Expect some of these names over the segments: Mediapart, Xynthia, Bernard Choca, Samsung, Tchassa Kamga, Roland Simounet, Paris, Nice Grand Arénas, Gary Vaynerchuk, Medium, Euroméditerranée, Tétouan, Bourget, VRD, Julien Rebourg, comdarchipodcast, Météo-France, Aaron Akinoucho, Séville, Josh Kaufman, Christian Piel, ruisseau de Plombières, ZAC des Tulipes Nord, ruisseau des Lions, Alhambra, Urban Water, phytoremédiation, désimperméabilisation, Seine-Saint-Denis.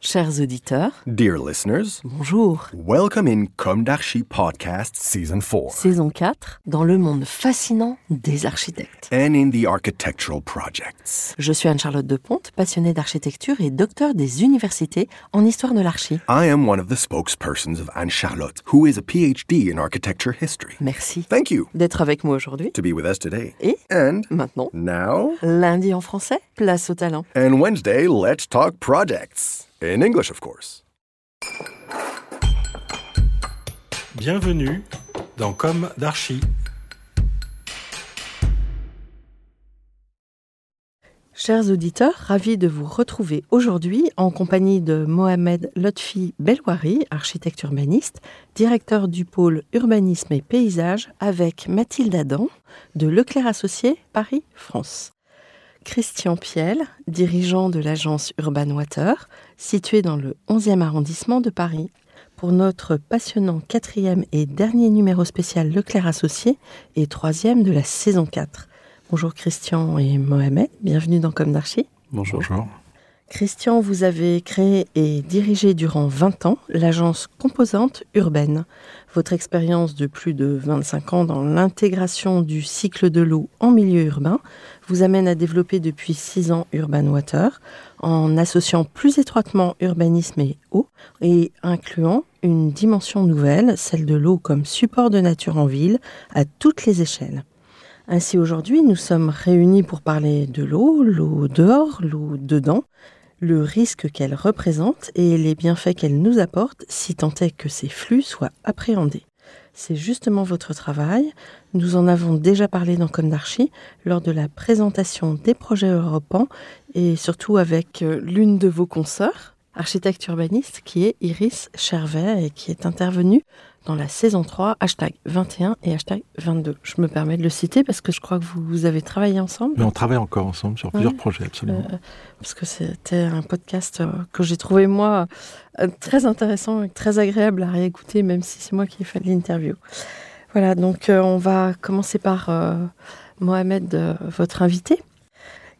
Chers auditeurs, dear listeners, bonjour. Welcome in Comme d'Archi podcast season 4. Saison 4, dans le monde fascinant des architectes. And in the architectural projects. Je suis Anne-Charlotte de Ponte, passionnée d'architecture et docteur des universités en histoire de l'archi. I am one of the spokespersons of Anne-Charlotte, who is a PhD in architecture history. Merci. Thank you. D'être avec moi aujourd'hui. To be with us today. Et maintenant. Now. Lundi en français, place au talent. And Wednesday, let's talk projects. In English, of course. Bienvenue dans Comme d'Archi. Chers auditeurs, ravis de vous retrouver aujourd'hui en compagnie de Mohamed Lotfi Belouari, architecte urbaniste, directeur du pôle urbanisme et paysage, avec Mathilde Adam de Leclerc Associé, Paris, France. Christian Piel, dirigeant de l'agence Urban Water, située dans le 11e arrondissement de Paris. Pour notre passionnant 4e et dernier numéro spécial Leclerc Associé et 3e de la saison 4. Bonjour Christian et Mohamed, bienvenue dans Comme d'Archi. Bonjour. Bonjour. Christian, vous avez créé et dirigé durant 20 ans l'agence Composante Urbaine. Votre expérience de plus de 25 ans dans l'intégration du cycle de l'eau en milieu urbain vous amène à développer depuis 6 ans Urban Water en associant plus étroitement urbanisme et eau et incluant une dimension nouvelle, celle de l'eau comme support de nature en ville à toutes les échelles. Ainsi aujourd'hui, nous sommes réunis pour parler de l'eau, l'eau dehors, l'eau dedans, le risque qu'elle représente et les bienfaits qu'elle nous apporte si tant est que ces flux soient appréhendés. C'est justement votre travail. Nous en avons déjà parlé dans Comme d'Archi lors de la présentation des projets européens et surtout avec l'une de vos consoeurs, architecte urbaniste, qui est Iris Chervet et qui est intervenue dans la saison 3, hashtag 21 et hashtag 22. Je me permets de le citer parce que je crois que vous avez travaillé ensemble. Mais on travaille encore ensemble sur plusieurs projets, absolument. Parce que c'était un podcast que j'ai trouvé, moi, très intéressant et très agréable à réécouter, même si c'est moi qui ai fait l'interview. Voilà, donc on va commencer par Mohamed, votre invité.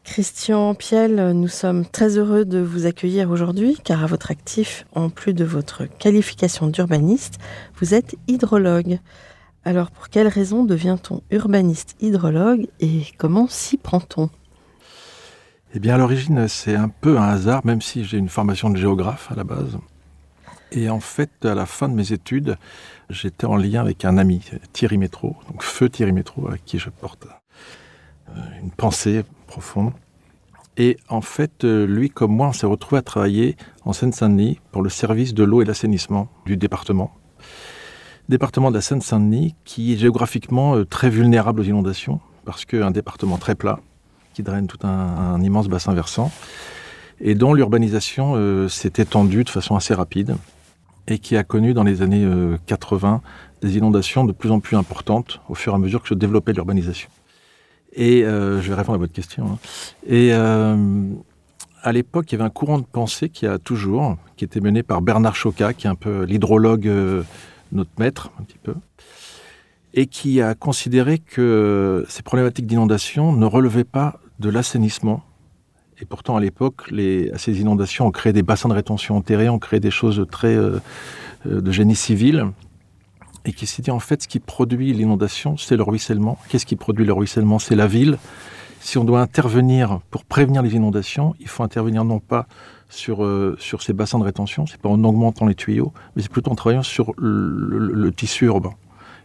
Christian Piel, nous sommes très heureux de vous accueillir aujourd'hui, car à votre actif, en plus de votre qualification d'urbaniste, vous êtes hydrologue. Alors, pour quelles raisons devient-on urbaniste hydrologue et comment s'y prend-on ? Eh bien, à l'origine, c'est un peu un hasard, même si j'ai une formation de géographe à la base. Et en fait, à la fin de mes études, j'étais en lien avec un ami, Thierry Métro, donc feu Thierry Métro, à qui je porte une pensée profonde. Et en fait, lui comme moi, on s'est retrouvé à travailler en Seine-Saint-Denis pour le service de l'eau et l'assainissement du département. Département de la Seine-Saint-Denis qui est géographiquement très vulnérable aux inondations parce qu'un département très plat qui draine tout un immense bassin versant et dont l'urbanisation s'est étendue de façon assez rapide et qui a connu dans les années 80 des inondations de plus en plus importantes au fur et à mesure que se développait l'urbanisation. Et je vais répondre à votre question. Et à l'époque, il y avait un courant de pensée qui était mené par Bernard Choca, qui est un peu l'hydrologue, notre maître, un petit peu, et qui a considéré que ces problématiques d'inondation ne relevaient pas de l'assainissement. Et pourtant, à l'époque, ces inondations ont créé des bassins de rétention enterrés, ont créé des choses très de génie civil. Et qui s'est dit, en fait, ce qui produit l'inondation, c'est le ruissellement. Qu'est-ce qui produit le ruissellement ? C'est la ville. Si on doit intervenir pour prévenir les inondations, il faut intervenir non pas sur ces bassins de rétention, c'est pas en augmentant les tuyaux, mais c'est plutôt en travaillant sur le tissu urbain.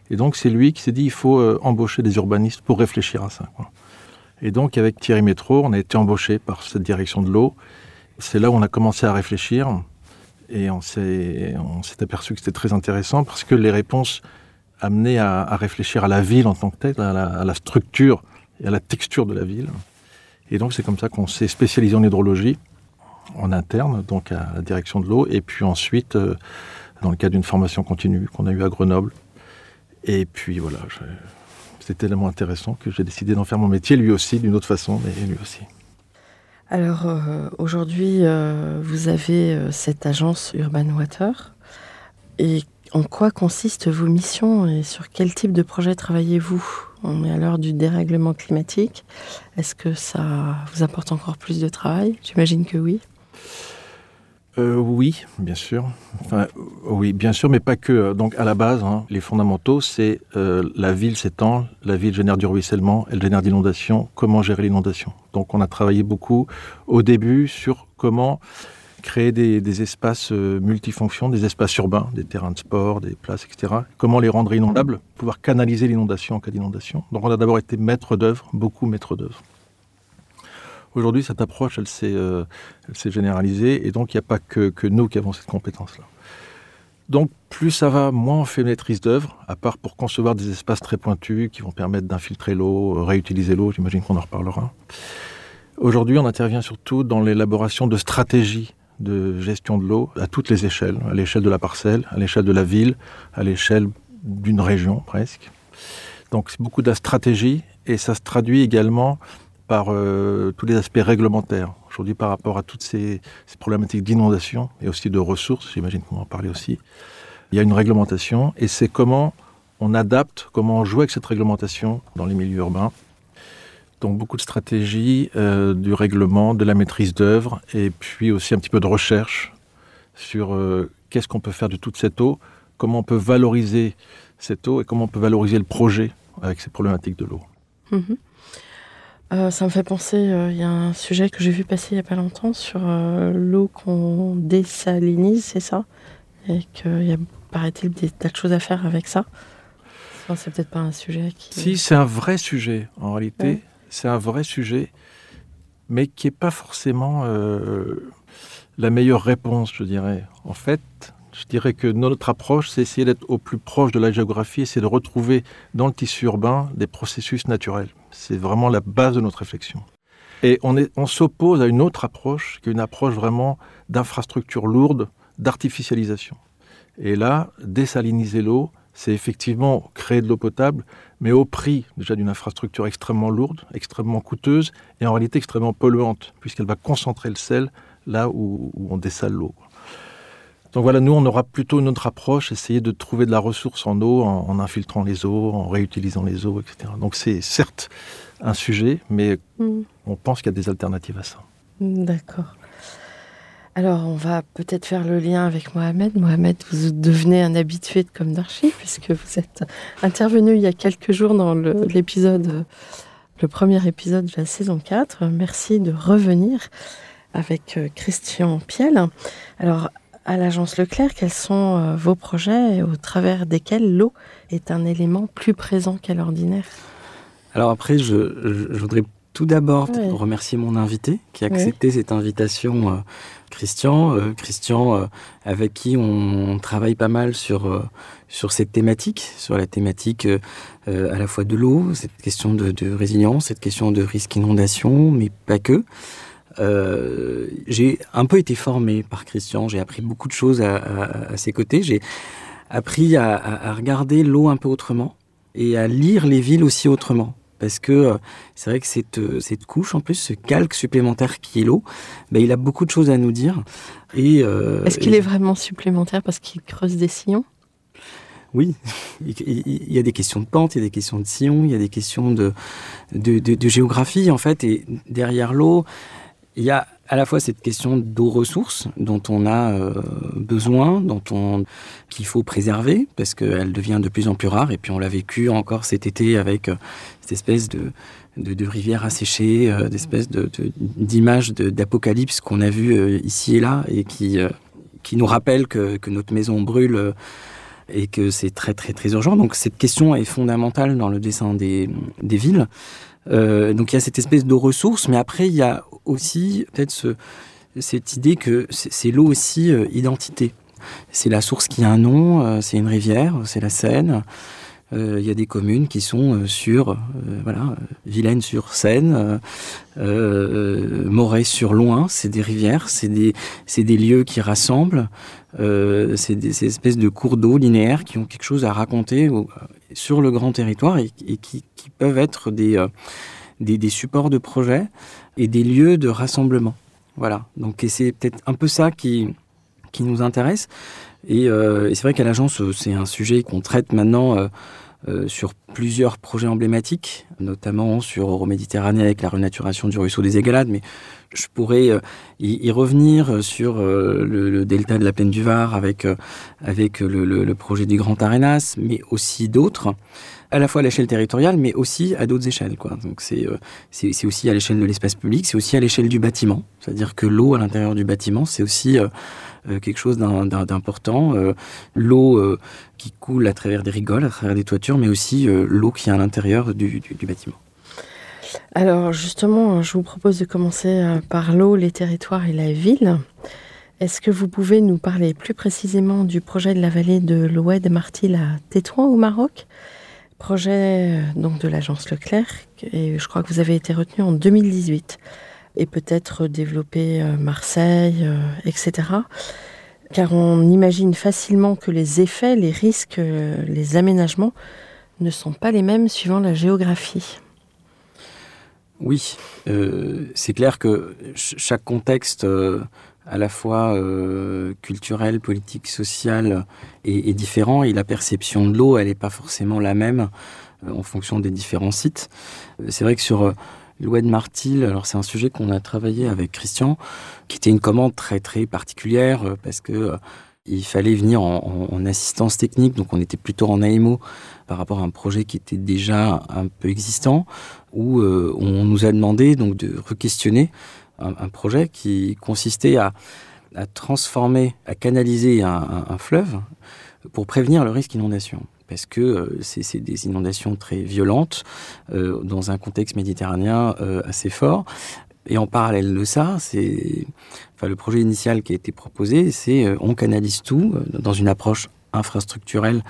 Et donc, c'est lui qui s'est dit, il faut embaucher des urbanistes pour réfléchir à ça, quoi. Et donc, avec Thierry Métro, on a été embauché par cette direction de l'eau. C'est là où on a commencé à réfléchir. Et on s'est aperçu que c'était très intéressant parce que les réponses amenaient à réfléchir à la ville en tant que telle, à la structure et à la texture de la ville. Et donc, c'est comme ça qu'on s'est spécialisé en hydrologie, en interne, donc à la direction de l'eau. Et puis ensuite, dans le cadre d'une formation continue qu'on a eue à Grenoble. Et puis voilà, c'était tellement intéressant que j'ai décidé d'en faire mon métier, lui aussi, d'une autre façon, mais lui aussi. Alors aujourd'hui, vous avez cette agence Urban Water. Et en quoi consistent vos missions et sur quel type de projet travaillez-vous ? On est à l'heure du dérèglement climatique. Est-ce que ça vous apporte encore plus de travail ? J'imagine que oui. Oui, bien sûr. Enfin, oui, bien sûr, mais pas que. Donc, à la base, les fondamentaux, c'est la ville s'étend, la ville génère du ruissellement, elle génère d'inondations. Comment gérer l'inondation ? Donc, on a travaillé beaucoup au début sur comment créer des espaces multifonctions, des espaces urbains, des terrains de sport, des places, etc. Comment les rendre inondables ? Pouvoir canaliser l'inondation en cas d'inondation. Donc, on a d'abord été maître d'œuvre, beaucoup maître d'œuvre. Aujourd'hui, cette approche, elle s'est généralisée, et donc il n'y a pas que nous qui avons cette compétence-là. Donc, plus ça va, moins on fait maîtrise d'œuvre, à part pour concevoir des espaces très pointus qui vont permettre d'infiltrer l'eau, réutiliser l'eau, j'imagine qu'on en reparlera. Aujourd'hui, on intervient surtout dans l'élaboration de stratégies de gestion de l'eau à toutes les échelles, à l'échelle de la parcelle, à l'échelle de la ville, à l'échelle d'une région presque. Donc, c'est beaucoup de la stratégie, et ça se traduit également par tous les aspects réglementaires. Aujourd'hui, par rapport à toutes ces problématiques d'inondation et aussi de ressources, j'imagine qu'on va en parler aussi, il y a une réglementation, et c'est comment on adapte, comment on joue avec cette réglementation dans les milieux urbains. Donc beaucoup de stratégies, du règlement, de la maîtrise d'œuvre, et puis aussi un petit peu de recherche sur qu'est-ce qu'on peut faire de toute cette eau, comment on peut valoriser cette eau et comment on peut valoriser le projet avec ces problématiques de l'eau. Mmh. Ça me fait penser, il y a un sujet que j'ai vu passer il n'y a pas longtemps sur l'eau qu'on dessalinise, c'est ça ? Et qu'il y a, paraît-il, des tas de choses à faire avec ça. Enfin, c'est peut-être pas un sujet qui... Si, c'est un vrai sujet, en réalité. Ouais. C'est un vrai sujet, mais qui n'est pas forcément la meilleure réponse, je dirais. En fait, je dirais que notre approche, c'est essayer d'être au plus proche de la géographie, c'est de retrouver dans le tissu urbain des processus naturels. C'est vraiment la base de notre réflexion. Et on s'oppose à une autre approche, qui est une approche vraiment d'infrastructures lourdes, d'artificialisation. Et là, dessaliniser l'eau, c'est effectivement créer de l'eau potable, mais au prix déjà d'une infrastructure extrêmement lourde, extrêmement coûteuse, et en réalité extrêmement polluante, puisqu'elle va concentrer le sel là où on dessale l'eau. Donc voilà, nous, on aura plutôt une autre approche, essayer de trouver de la ressource en eau, en infiltrant les eaux, en réutilisant les eaux, etc. Donc c'est certes un sujet, mais on pense qu'il y a des alternatives à ça. D'accord. Alors, on va peut-être faire le lien avec Mohamed. Mohamed, vous devenez un habitué de Comme d'Archi, puisque vous êtes intervenu il y a quelques jours dans le premier épisode de la saison 4. Merci de revenir avec Christian Piel. Alors, à l'agence Leclerc, quels sont vos projets au travers desquels l'eau est un élément plus présent qu'à l'ordinaire ? Alors après, je voudrais tout d'abord remercier mon invité qui a accepté cette invitation, Christian. Christian, avec qui on travaille pas mal sur cette thématique, sur la thématique à la fois de l'eau, cette question de résilience, cette question de risque inondation, mais pas que. J'ai un peu été formé par Christian, j'ai appris beaucoup de choses à ses côtés, j'ai appris à regarder l'eau un peu autrement et à lire les villes aussi autrement, parce que c'est vrai que cette couche, en plus ce calque supplémentaire qui est l'eau, il a beaucoup de choses à nous dire. Et, est-ce qu'il est vraiment supplémentaire parce qu'il creuse des sillons ? Oui, il y a des questions de pente, il y a des questions de sillon, il y a des questions de géographie, en fait. Et derrière l'eau, il y a à la fois cette question d'eau ressource dont on a besoin, qu'il faut préserver, parce qu'elle devient de plus en plus rare. Et puis on l'a vécu encore cet été avec cette espèce de rivières asséchées, d'espèce d'images d'apocalypse qu'on a vues ici et là, et qui nous rappelle que notre maison brûle... et que c'est très, très, très urgent. Donc, cette question est fondamentale dans le dessin des villes. Donc, il y a cette espèce de ressource, mais après, il y a aussi peut-être cette idée que c'est l'eau aussi identité. C'est la source qui a un nom, c'est une rivière, c'est la Seine, Il y a des communes qui sont sur Vilaine-sur-Seine, Moret-sur-Loing. C'est des rivières, c'est des lieux qui rassemblent, c'est des espèces de cours d'eau linéaires qui ont quelque chose à raconter sur le grand territoire et qui peuvent être des supports de projets et des lieux de rassemblement. Voilà, donc et c'est peut-être un peu ça qui nous intéresse. Et c'est vrai qu'à l'agence, c'est un sujet qu'on traite maintenant sur plusieurs projets emblématiques, notamment sur Euroméditerranée avec la renaturation du ruisseau des Égalades. Mais je pourrais y revenir sur le delta de la Plaine du Var avec le projet du Grand Arénas, mais aussi d'autres, à la fois à l'échelle territoriale, mais aussi à d'autres échelles, quoi. Donc c'est aussi à l'échelle de l'espace public, c'est aussi à l'échelle du bâtiment. C'est-à-dire que l'eau à l'intérieur du bâtiment, c'est aussi quelque chose d'important. L'eau qui coule à travers des rigoles, à travers des toitures, mais aussi l'eau qui est à l'intérieur du bâtiment. Alors justement, je vous propose de commencer par l'eau, les territoires et la ville. Est-ce que vous pouvez nous parler plus précisément du projet de la vallée de l'Oued Martil à Tétouan au Maroc ? Projet donc de l'agence Leclerc, et je crois que vous avez été retenu en 2018 et peut-être développé Marseille, etc. Car on imagine facilement que les effets, les risques, les aménagements ne sont pas les mêmes suivant la géographie. Oui, c'est clair que chaque contexte, à la fois culturel, politique, social, est différent. Et la perception de l'eau, elle n'est pas forcément la même en fonction des différents sites. C'est vrai que sur l'Oued Martil, alors c'est un sujet qu'on a travaillé avec Christian, qui était une commande très très particulière parce que il fallait venir en assistance technique, donc on était plutôt en AMO par rapport à un projet qui était déjà un peu existant, où on nous a demandé donc de re-questionner un projet qui consistait à transformer, à canaliser un fleuve pour prévenir le risque d'inondation. Parce que c'est des inondations très violentes, dans un contexte méditerranéen assez fort. Et en parallèle de ça, le projet initial qui a été proposé, c'est on canalise tout dans une approche infrastructurelle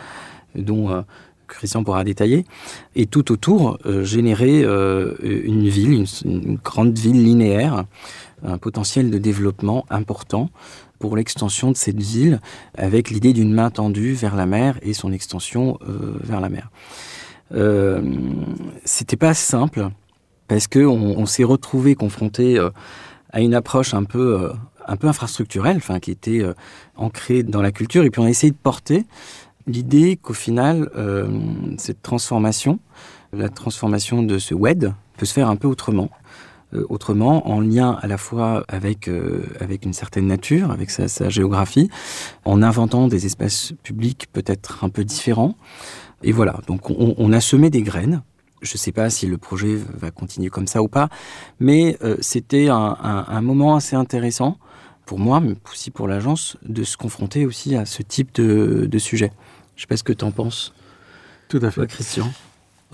dont Christian pourra détailler, et tout autour générer une ville, une grande ville linéaire, un potentiel de développement important pour l'extension de cette ville, avec l'idée d'une main tendue vers la mer et son extension vers la mer. C'était pas simple. Parce qu'on s'est retrouvé confronté à une approche un peu infrastructurelle, qui était ancrée dans la culture. Et puis on a essayé de porter l'idée qu'au final, cette transformation, la transformation de ce WED, peut se faire un peu autrement. Autrement, en lien à la fois avec une certaine nature, avec sa géographie, en inventant des espaces publics peut-être un peu différents. Et voilà, donc on a semé des graines. Je ne sais pas si le projet va continuer comme ça ou pas, mais c'était un moment assez intéressant pour moi, mais aussi pour l'agence, de se confronter aussi à ce type de sujet. Je ne sais pas ce que tu en penses. Tout à fait. Toi, Christian.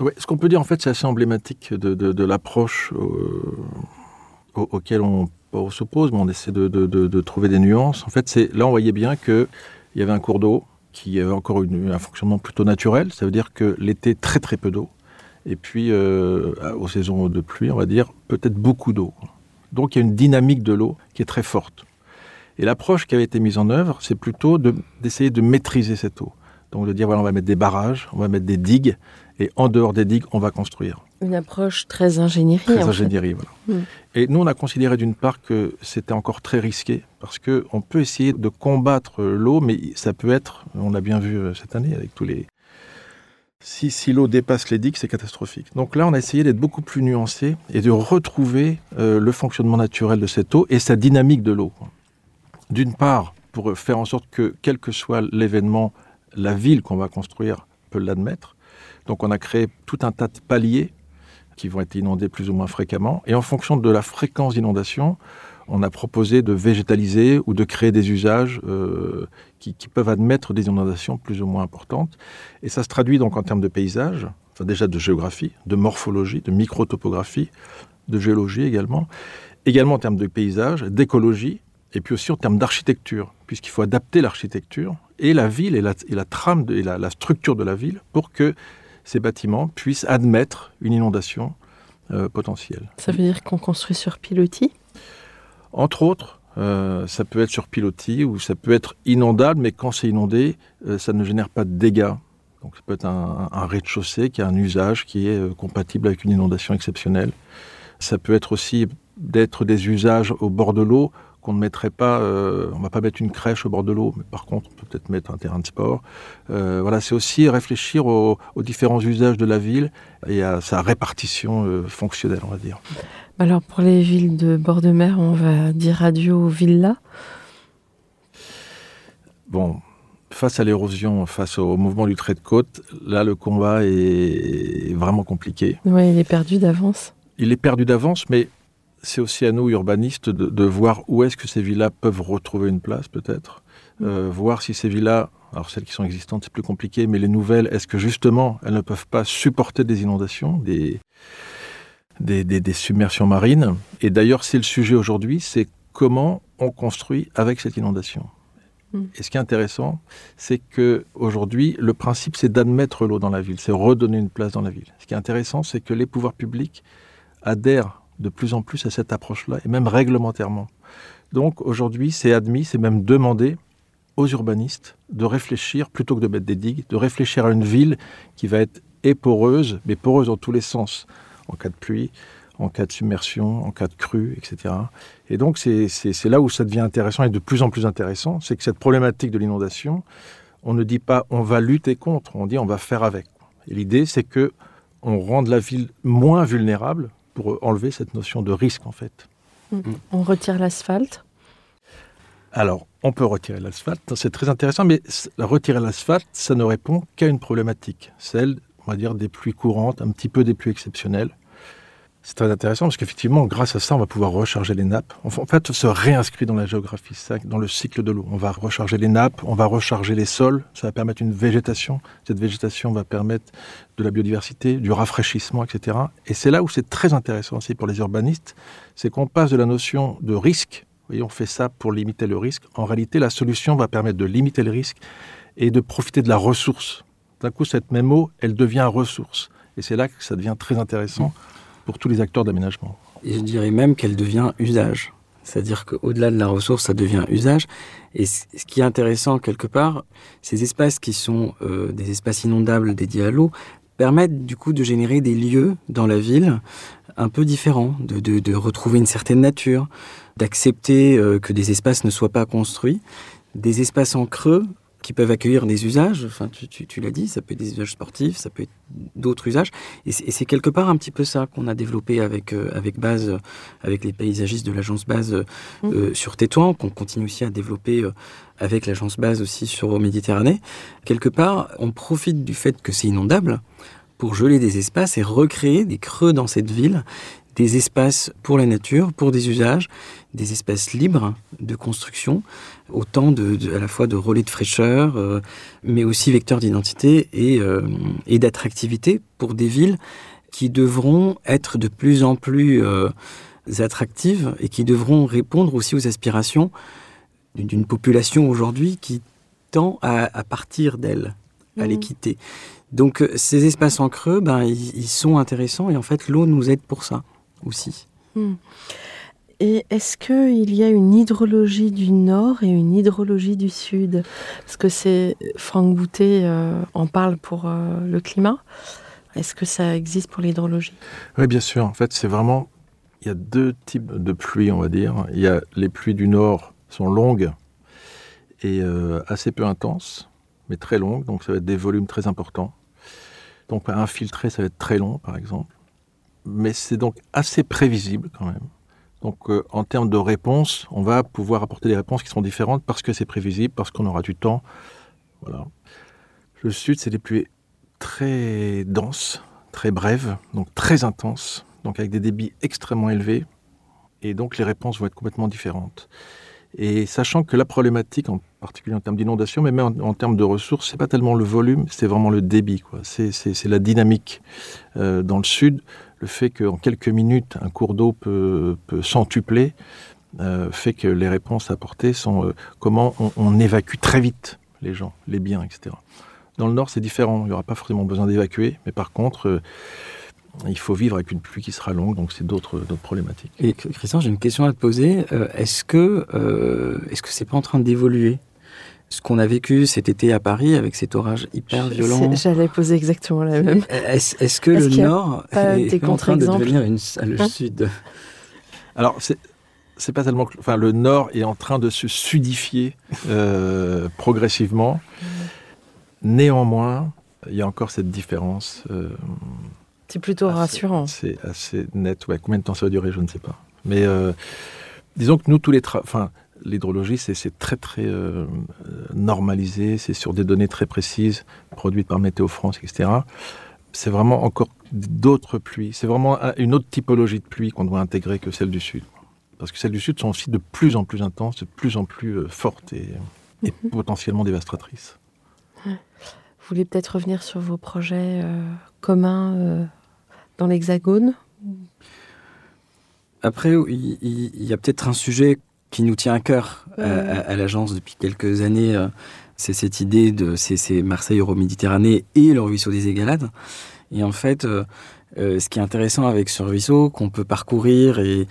Ouais, ce qu'on peut dire, en fait, c'est assez emblématique de l'approche auquel on se pose, mais on essaie de trouver des nuances. En fait, là, on voyait bien qu'il y avait un cours d'eau qui avait encore un fonctionnement plutôt naturel. Ça veut dire que l'été, très très peu d'eau. Et puis, aux saisons de pluie, on va dire, peut-être beaucoup d'eau. Donc, il y a une dynamique de l'eau qui est très forte. Et l'approche qui avait été mise en œuvre, c'est plutôt d'essayer de maîtriser cette eau. Donc, de dire, voilà, on va mettre des barrages, on va mettre des digues, et en dehors des digues, on va construire. Une approche très ingénierie. Très ingénierie, voilà. Mmh. Et nous, on a considéré d'une part que c'était encore très risqué, parce qu'on peut essayer de combattre l'eau, mais ça peut être, on l'a bien vu cette année avec tous les... Si l'eau dépasse les digues, c'est catastrophique. Donc là, on a essayé d'être beaucoup plus nuancé et de retrouver le fonctionnement naturel de cette eau et sa dynamique de l'eau. D'une part, pour faire en sorte que, quel que soit l'événement, la ville qu'on va construire peut l'admettre. Donc on a créé tout un tas de paliers qui vont être inondés plus ou moins fréquemment. Et en fonction de la fréquence d'inondation, on a proposé de végétaliser ou de créer des usages qui peuvent admettre des inondations plus ou moins importantes. Et ça se traduit donc en termes de paysage, déjà de géographie, de morphologie, de microtopographie, de géologie également en termes de paysage, d'écologie, et puis aussi en termes d'architecture, puisqu'il faut adapter l'architecture et la ville et la trame et la structure de la ville pour que ces bâtiments puissent admettre une inondation potentielle. Ça veut dire qu'on construit sur pilotis ? Entre autres, ça peut être sur pilotis ou ça peut être inondable, mais quand c'est inondé, ça ne génère pas de dégâts. Donc ça peut être un rez-de-chaussée qui a un usage qui est compatible avec une inondation exceptionnelle. Ça peut être aussi d'être des usages au bord de l'eau qu'on ne mettrait pas, on ne va pas mettre une crèche au bord de l'eau, mais par contre on peut peut-être mettre un terrain de sport. Voilà, c'est aussi réfléchir aux différents usages de la ville et à sa répartition fonctionnelle, on va dire. Alors pour les villes de bord de mer, on va dire adieu aux villas. Bon, face à l'érosion, face au mouvement du trait de côte, là le combat est vraiment compliqué. Oui, il est perdu d'avance. Il est perdu d'avance, mais c'est aussi à nous, urbanistes, de voir où est-ce que ces villas peuvent retrouver une place, peut-être. Voir si ces villas, alors celles qui sont existantes, c'est plus compliqué, mais les nouvelles, est-ce que justement, elles ne peuvent pas supporter des inondations, des submersions marines. Et d'ailleurs, c'est le sujet aujourd'hui, c'est comment on construit avec cette inondation. Et ce qui est intéressant, c'est qu'aujourd'hui, le principe, c'est d'admettre l'eau dans la ville, c'est redonner une place dans la ville. Ce qui est intéressant, c'est que les pouvoirs publics adhèrent de plus en plus à cette approche-là, et même réglementairement. Donc aujourd'hui, c'est admis, c'est même demandé aux urbanistes de réfléchir, plutôt que de mettre des digues, de réfléchir à une ville qui va être poreuse, mais poreuse en tous les sens, en cas de pluie, en cas de submersion, en cas de crue, etc. Et donc c'est là où ça devient intéressant, et de plus en plus intéressant, c'est que cette problématique de l'inondation, on ne dit pas on va lutter contre, on dit on va faire avec. Et l'idée, c'est qu'on rende la ville moins vulnérable, pour enlever cette notion de risque, en fait. On retire l'asphalte ? Alors, on peut retirer l'asphalte, c'est très intéressant, mais retirer l'asphalte, ça ne répond qu'à une problématique, celle, on va dire, des pluies courantes, un petit peu des pluies exceptionnelles. C'est très intéressant parce qu'effectivement, grâce à ça, on va pouvoir recharger les nappes. En fait, on se réinscrit dans la géographie, dans le cycle de l'eau. On va recharger les nappes, on va recharger les sols, ça va permettre une végétation. Cette végétation va permettre de la biodiversité, du rafraîchissement, etc. Et c'est là où c'est très intéressant aussi pour les urbanistes, c'est qu'on passe de la notion de risque, voyez, on fait ça pour limiter le risque. En réalité, la solution va permettre de limiter le risque et de profiter de la ressource. D'un coup, cette même eau, elle devient ressource. Et c'est là que ça devient très intéressant. Pour tous les acteurs d'aménagement. Et je dirais même qu'elle devient usage. C'est-à-dire qu'au-delà de la ressource, ça devient usage. Et ce qui est intéressant, quelque part, ces espaces qui sont des espaces inondables dédiés à l'eau, permettent du coup de générer des lieux dans la ville un peu différents, de retrouver une certaine nature, d'accepter que des espaces ne soient pas construits, des espaces en creux, qui peuvent accueillir des usages, enfin, tu l'as dit, ça peut être des usages sportifs, ça peut être d'autres usages, et c'est quelque part un petit peu ça qu'on a développé avec Base, avec les paysagistes de l'agence Base sur Tétouan, qu'on continue aussi à développer avec l'agence Base aussi sur Euroméditerranée. Quelque part, on profite du fait que c'est inondable pour geler des espaces et recréer des creux dans cette ville, des espaces pour la nature, pour des usages, des espaces libres de construction, autant à la fois de relais de fraîcheur, mais aussi vecteurs d'identité et d'attractivité pour des villes qui devront être de plus en plus attractives et qui devront répondre aussi aux aspirations d'une population aujourd'hui qui tend à partir d'elle, à les quitter. Donc ces espaces en creux, ils sont intéressants et en fait l'eau nous aide pour ça aussi. Et est-ce qu'il y a une hydrologie du nord et une hydrologie du sud ? Parce que Franck Boutet en parle pour le climat. Est-ce que ça existe pour l'hydrologie ? Oui, bien sûr. En fait, c'est vraiment... Il y a deux types de pluies, on va dire. Il y a les pluies du nord sont longues et assez peu intenses, mais très longues. Donc, ça va être des volumes très importants. Donc, à infiltrer, ça va être très long, par exemple. Mais c'est donc assez prévisible, quand même. Donc, en termes de réponses, on va pouvoir apporter des réponses qui sont différentes parce que c'est prévisible, parce qu'on aura du temps. Voilà. Le sud, c'est des pluies très denses, très brèves, donc très intenses, donc avec des débits extrêmement élevés. Et donc, les réponses vont être complètement différentes. Et sachant que la problématique, en particulier en termes d'inondation, mais même en termes de ressources, c'est pas tellement le volume, c'est vraiment le débit, quoi. C'est la dynamique. Dans le sud, le fait qu'en quelques minutes, un cours d'eau peut centupler, fait que les réponses apportées sont comment on évacue très vite les gens, les biens, etc. Dans le nord, c'est différent. Il n'y aura pas forcément besoin d'évacuer. Mais par contre, il faut vivre avec une pluie qui sera longue. Donc, c'est d'autres problématiques. Et Christian, j'ai une question à te poser. Est-ce que c'est pas en train d'évoluer? Ce qu'on a vécu cet été à Paris avec cet orage hyper violent. J'allais poser exactement la même. Est-ce que le nord est en train de devenir le sud? Alors, c'est pas tellement... Enfin, le nord est en train de se sudifier progressivement. Néanmoins, il y a encore cette différence. C'est plutôt rassurant. C'est assez net. Ouais. Combien de temps ça va durer, je ne sais pas. Mais disons que nous, tous les... L'hydrologie, c'est très, très normalisé, c'est sur des données très précises, produites par Météo-France, etc. C'est vraiment encore d'autres pluies. C'est vraiment une autre typologie de pluie qu'on doit intégrer que celle du Sud. Parce que celles du Sud sont aussi de plus en plus intenses, de plus en plus fortes et potentiellement dévastatrices. Vous voulez peut-être revenir sur vos projets communs dans l'Hexagone? Après, il y a peut-être un sujet qui nous tient à cœur à l'agence depuis quelques années, c'est cette idée de c'est Marseille, Euroméditerranée et le ruisseau des Égalades. Et en fait, ce qui est intéressant avec ce ruisseau, qu'on peut parcourir et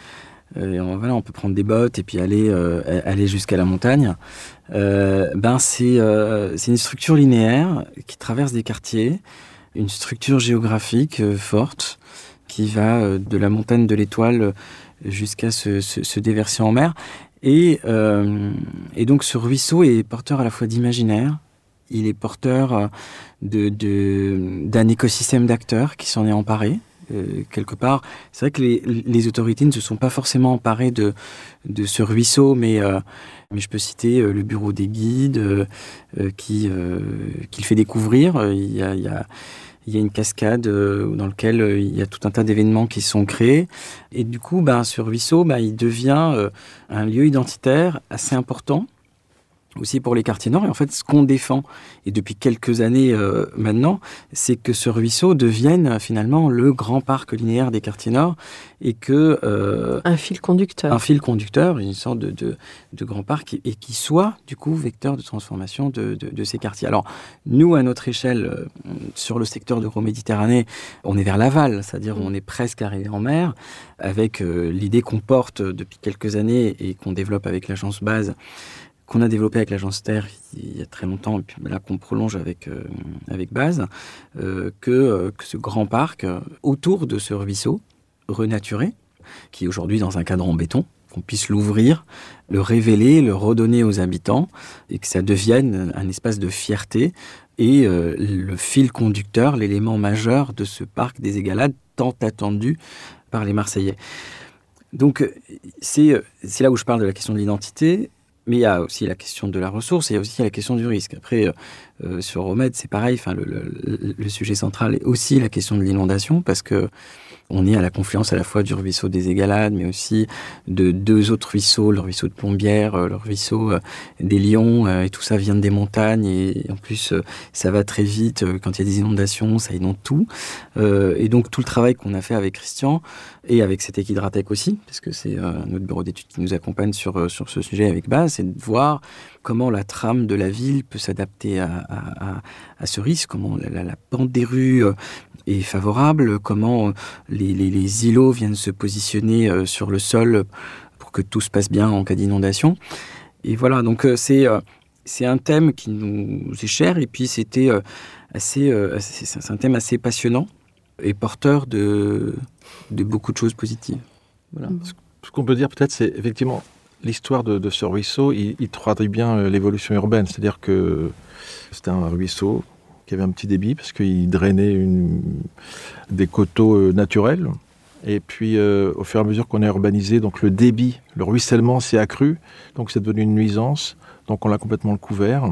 on peut prendre des bottes et puis aller jusqu'à la montagne, c'est une structure linéaire qui traverse des quartiers, une structure géographique forte qui va de la montagne de l'Étoile jusqu'à se déverser en mer. Et donc ce ruisseau est porteur à la fois d'imaginaire, il est porteur d'un écosystème d'acteurs qui s'en est emparé. Quelque part, c'est vrai que les autorités ne se sont pas forcément emparées de ce ruisseau, mais je peux citer le bureau des guides qui le fait découvrir. Il y a une cascade dans laquelle il y a tout un tas d'événements qui sont créés. Et du coup, ce ruisseau, il devient un lieu identitaire assez important, aussi pour les quartiers nord. Et en fait, ce qu'on défend, et depuis quelques années maintenant, c'est que ce ruisseau devienne finalement le grand parc linéaire des quartiers nord. Et que... un fil conducteur. Un fil conducteur, une sorte de grand parc, et qui soit, du coup, vecteur de transformation de ces quartiers. Alors, nous, à notre échelle, sur le secteur de Euroméditerranée, on est vers l'aval, c'est-à-dire on est presque arrivé en mer, avec l'idée qu'on porte depuis quelques années et qu'on développe avec l'agence Base, qu'on a développé avec l'agence Terre il y a très longtemps, et puis là qu'on prolonge avec Base, que ce grand parc, autour de ce ruisseau renaturé, qui est aujourd'hui dans un cadre en béton, qu'on puisse l'ouvrir, le révéler, le redonner aux habitants, et que ça devienne un espace de fierté, et le fil conducteur, l'élément majeur de ce parc des Égalades, tant attendu par les Marseillais. Donc c'est là où je parle de la question de l'identité. Mais il y a aussi la question de la ressource et il y a aussi la question du risque. Après, sur Euromède, c'est pareil. Enfin, le sujet central est aussi la question de l'inondation, parce que on est à la confluence à la fois du ruisseau des Égalades, mais aussi de deux autres ruisseaux, le ruisseau de Plombières, le ruisseau des Lions, et tout ça vient des montagnes. Et en plus, ça va très vite. Quand il y a des inondations, ça inonde tout. Et donc, tout le travail qu'on a fait avec Christian et avec cette équipe Hydratec aussi, parce que c'est notre bureau d'études qui nous accompagne sur ce sujet avec Base, c'est de voir comment la trame de la ville peut s'adapter à ce risque, comment la pente des rues est favorable, comment les îlots viennent se positionner sur le sol pour que tout se passe bien en cas d'inondation. Et voilà, donc c'est un thème qui nous est cher, et puis c'était c'est un thème assez passionnant et porteur de beaucoup de choses positives. Voilà. Ce qu'on peut dire peut-être, c'est effectivement... L'histoire de ce ruisseau, il traduit bien l'évolution urbaine. C'est-à-dire que c'était un ruisseau qui avait un petit débit parce qu'il drainait des coteaux naturels. Et puis, au fur et à mesure qu'on a urbanisé, donc le débit, le ruissellement s'est accru. Donc, c'est devenu une nuisance. Donc, on l'a complètement couvert.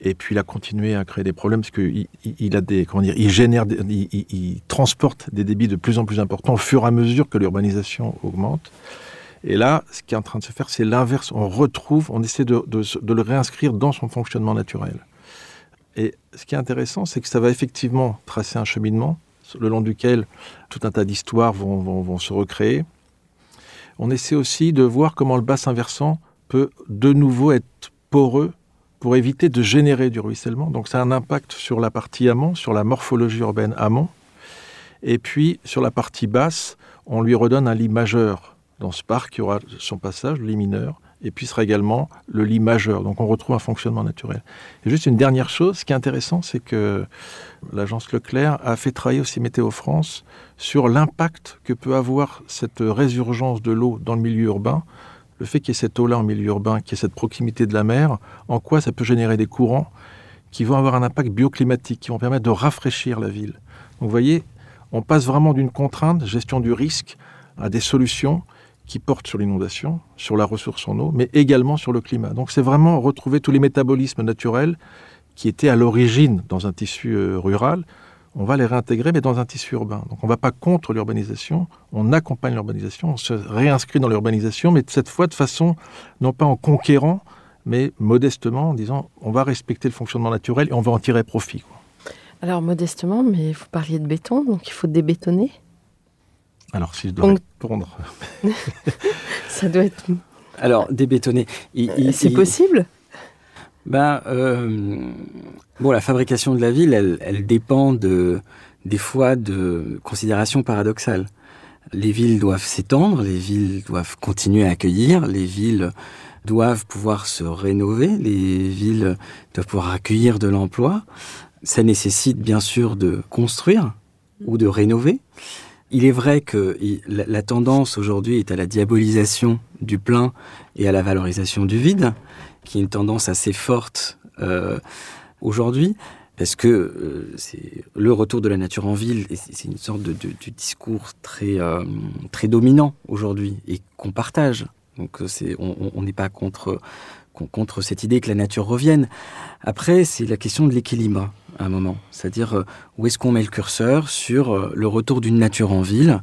Et puis, il a continué à créer des problèmes parce qu'il transporte des débits de plus en plus importants au fur et à mesure que l'urbanisation augmente. Et là, ce qui est en train de se faire, c'est l'inverse. On essaie de le réinscrire dans son fonctionnement naturel. Et ce qui est intéressant, c'est que ça va effectivement tracer un cheminement le long duquel tout un tas d'histoires vont se recréer. On essaie aussi de voir comment le bassin versant peut de nouveau être poreux pour éviter de générer du ruissellement. Donc ça a un impact sur la partie amont, sur la morphologie urbaine amont. Et puis, sur la partie basse, on lui redonne un lit majeur. Dans ce parc, il y aura son passage, le lit mineur, et puis sera également le lit majeur. Donc on retrouve un fonctionnement naturel. Et juste une dernière chose, ce qui est intéressant, c'est que l'agence Leclerc a fait travailler aussi Météo-France sur l'impact que peut avoir cette résurgence de l'eau dans le milieu urbain, le fait qu'il y ait cette eau-là en milieu urbain, qu'il y ait cette proximité de la mer, en quoi ça peut générer des courants qui vont avoir un impact bioclimatique, qui vont permettre de rafraîchir la ville. Donc vous voyez, on passe vraiment d'une contrainte, gestion du risque, à des solutions qui portent sur l'inondation, sur la ressource en eau, mais également sur le climat. Donc c'est vraiment retrouver tous les métabolismes naturels qui étaient à l'origine dans un tissu rural. On va les réintégrer, mais dans un tissu urbain. Donc on ne va pas contre l'urbanisation, on accompagne l'urbanisation, on se réinscrit dans l'urbanisation, mais cette fois de façon, non pas en conquérant, mais modestement, en disant on va respecter le fonctionnement naturel et on va en tirer profit, quoi. Alors modestement, mais vous parliez de béton, donc il faut débétonner. Alors, si je dois répondre... Ça doit être... Alors, débétonner... C'est possible ? La fabrication de la ville, elle dépend des fois de considérations paradoxales. Les villes doivent s'étendre, les villes doivent continuer à accueillir, les villes doivent pouvoir se rénover, les villes doivent pouvoir accueillir de l'emploi. Ça nécessite bien sûr de construire ou de rénover. Il est vrai que la tendance aujourd'hui est à la diabolisation du plein et à la valorisation du vide, qui est une tendance assez forte aujourd'hui, parce que c'est le retour de la nature en ville, et c'est une sorte de discours très dominant aujourd'hui, et qu'on partage. Donc on n'est pas contre cette idée que la nature revienne. Après, c'est la question de l'équilibre. À un moment, c'est-à-dire où est-ce qu'on met le curseur sur le retour d'une nature en ville,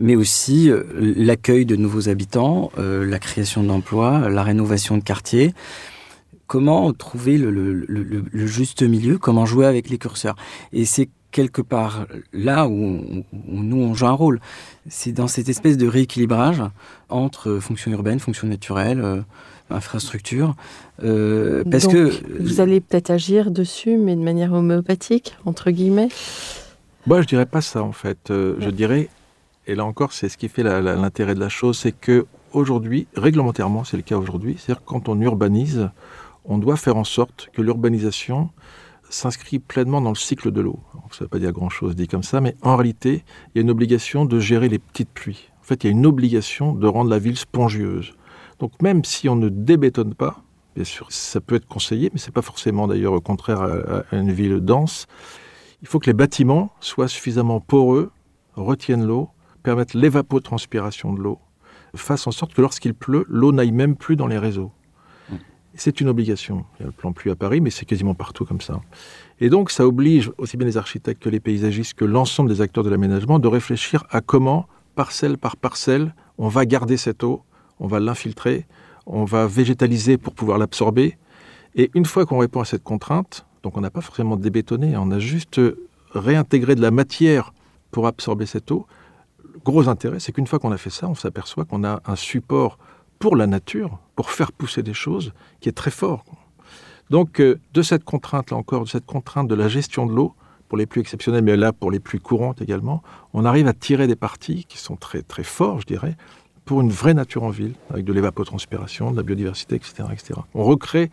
mais aussi l'accueil de nouveaux habitants, la création d'emplois, la rénovation de quartiers. Comment trouver le juste milieu, comment jouer avec les curseurs. Et c'est quelque part là où nous, on joue un rôle. C'est dans cette espèce de rééquilibrage entre fonction urbaine, fonction naturelle, infrastructure, parce que... Vous allez peut-être agir dessus, mais de manière homéopathique, entre guillemets. Moi, je dirais pas ça, en fait. Je dirais, et là encore, c'est ce qui fait l'intérêt de la chose, c'est que aujourd'hui, réglementairement, c'est le cas aujourd'hui, c'est-à-dire quand on urbanise, on doit faire en sorte que l'urbanisation s'inscrit pleinement dans le cycle de l'eau. Alors, ça ne veut pas dire grand-chose dit comme ça, mais en réalité, il y a une obligation de gérer les petites pluies. En fait, il y a une obligation de rendre la ville spongieuse. Donc même si on ne débétonne pas, bien sûr, ça peut être conseillé, mais ce n'est pas forcément d'ailleurs au contraire à une ville dense, il faut que les bâtiments soient suffisamment poreux, retiennent l'eau, permettent l'évapotranspiration de l'eau, fassent en sorte que lorsqu'il pleut, l'eau n'aille même plus dans les réseaux. C'est une obligation. Il y a le plan pluie à Paris, mais c'est quasiment partout comme ça. Et donc ça oblige aussi bien les architectes que les paysagistes, que l'ensemble des acteurs de l'aménagement, de réfléchir à comment, parcelle par parcelle, on va garder cette eau, on va l'infiltrer, on va végétaliser pour pouvoir l'absorber. Et une fois qu'on répond à cette contrainte, donc on n'a pas forcément débétonné, on a juste réintégré de la matière pour absorber cette eau. Le gros intérêt, c'est qu'une fois qu'on a fait ça, on s'aperçoit qu'on a un support pour la nature, pour faire pousser des choses, qui est très fort. Donc de cette contrainte, là encore, de cette contrainte de la gestion de l'eau, pour les plus exceptionnelles, mais là pour les plus courantes également, on arrive à tirer des parties qui sont très, très fortes, je dirais, pour une vraie nature en ville, avec de l'évapotranspiration, de la biodiversité, etc., etc. On recrée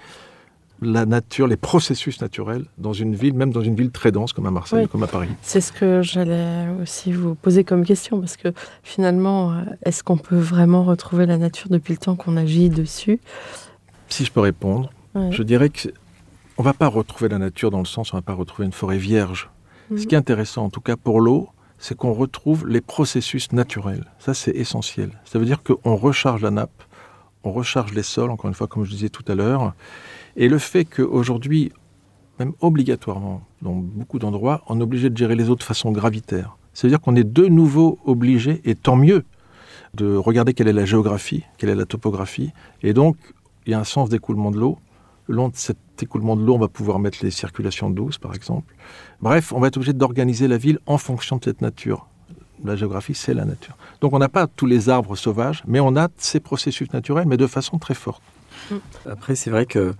la nature, les processus naturels dans une ville, même dans une ville très dense comme à Marseille, comme à Paris. C'est ce que j'allais aussi vous poser comme question, parce que finalement, est-ce qu'on peut vraiment retrouver la nature depuis le temps qu'on agit dessus ? Si je peux répondre, je dirais qu'on ne va pas retrouver la nature dans le sens où on ne va pas retrouver une forêt vierge. Ce qui est intéressant, en tout cas pour l'eau, c'est qu'on retrouve les processus naturels. Ça, c'est essentiel. Ça veut dire qu'on recharge la nappe, on recharge les sols, encore une fois, comme je disais tout à l'heure. Et le fait qu'aujourd'hui, même obligatoirement, dans beaucoup d'endroits, on est obligé de gérer les eaux de façon gravitaire. Ça veut dire qu'on est de nouveau obligé, et tant mieux, de regarder quelle est la géographie, quelle est la topographie. Et donc, il y a un sens d'écoulement de l'eau. Le long de cet écoulement de l'eau, on va pouvoir mettre les circulations douces, par exemple. Bref, on va être obligé d'organiser la ville en fonction de cette nature. La géographie, c'est la nature. Donc on n'a pas tous les arbres sauvages, mais on a ces processus naturels, mais de façon très forte. Après, c'est vrai que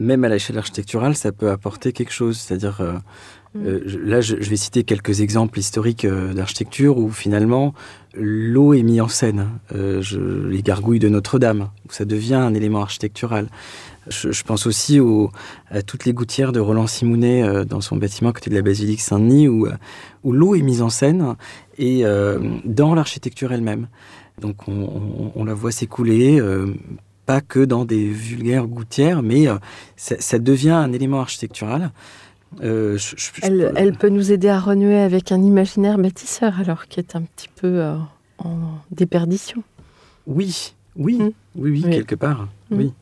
même à l'échelle architecturale, ça peut apporter quelque chose. C'est-à-dire, là, je vais citer quelques exemples historiques d'architecture où, finalement, l'eau est mise en scène. Les gargouilles de Notre-Dame, où ça devient un élément architectural. Je pense aussi à toutes les gouttières de Roland Simounet dans son bâtiment à côté de la basilique Saint-Denis, où l'eau est mise en scène et dans l'architecture elle-même. Donc, on la voit s'écouler, pas que dans des vulgaires gouttières, mais ça devient un élément architectural. Elle peut nous aider à renouer avec un imaginaire bâtisseur, alors qui est un petit peu en déperdition. Oui, quelque part. Mmh. Oui.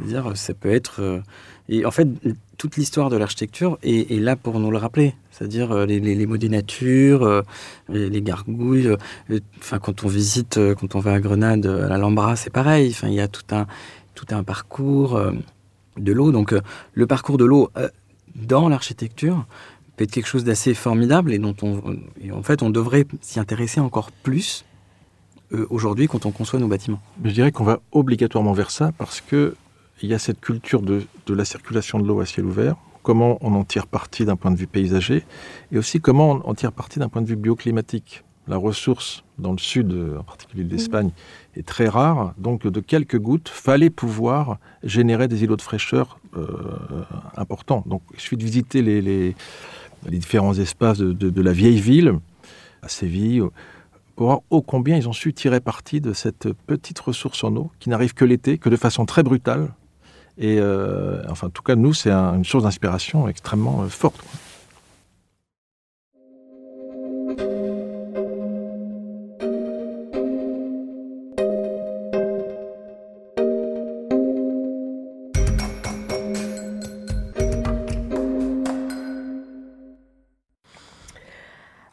C'est-à-dire, ça peut être... Et en fait, toute l'histoire de l'architecture est là pour nous le rappeler. C'est-à-dire les mots des natures, les gargouilles. Enfin, quand on va à Grenade, à l'Alhambra, c'est pareil. Enfin, il y a tout un parcours de l'eau. Donc, le parcours de l'eau dans l'architecture peut être quelque chose d'assez formidable et dont on devrait s'y intéresser encore plus aujourd'hui quand on conçoit nos bâtiments. Je dirais qu'on va obligatoirement vers ça parce que il y a cette culture de la circulation de l'eau à ciel ouvert, comment on en tire parti d'un point de vue paysager, et aussi comment on en tire parti d'un point de vue bioclimatique. La ressource dans le sud, en particulier de l'Espagne, est très rare, donc de quelques gouttes, fallait pouvoir générer des îlots de fraîcheur importants. Donc il suffit de visiter les différents espaces de la vieille ville, à Séville, pour voir ô combien ils ont su tirer parti de cette petite ressource en eau qui n'arrive que l'été, que de façon très brutale. Et enfin, en tout cas, nous, c'est une source d'inspiration extrêmement forte.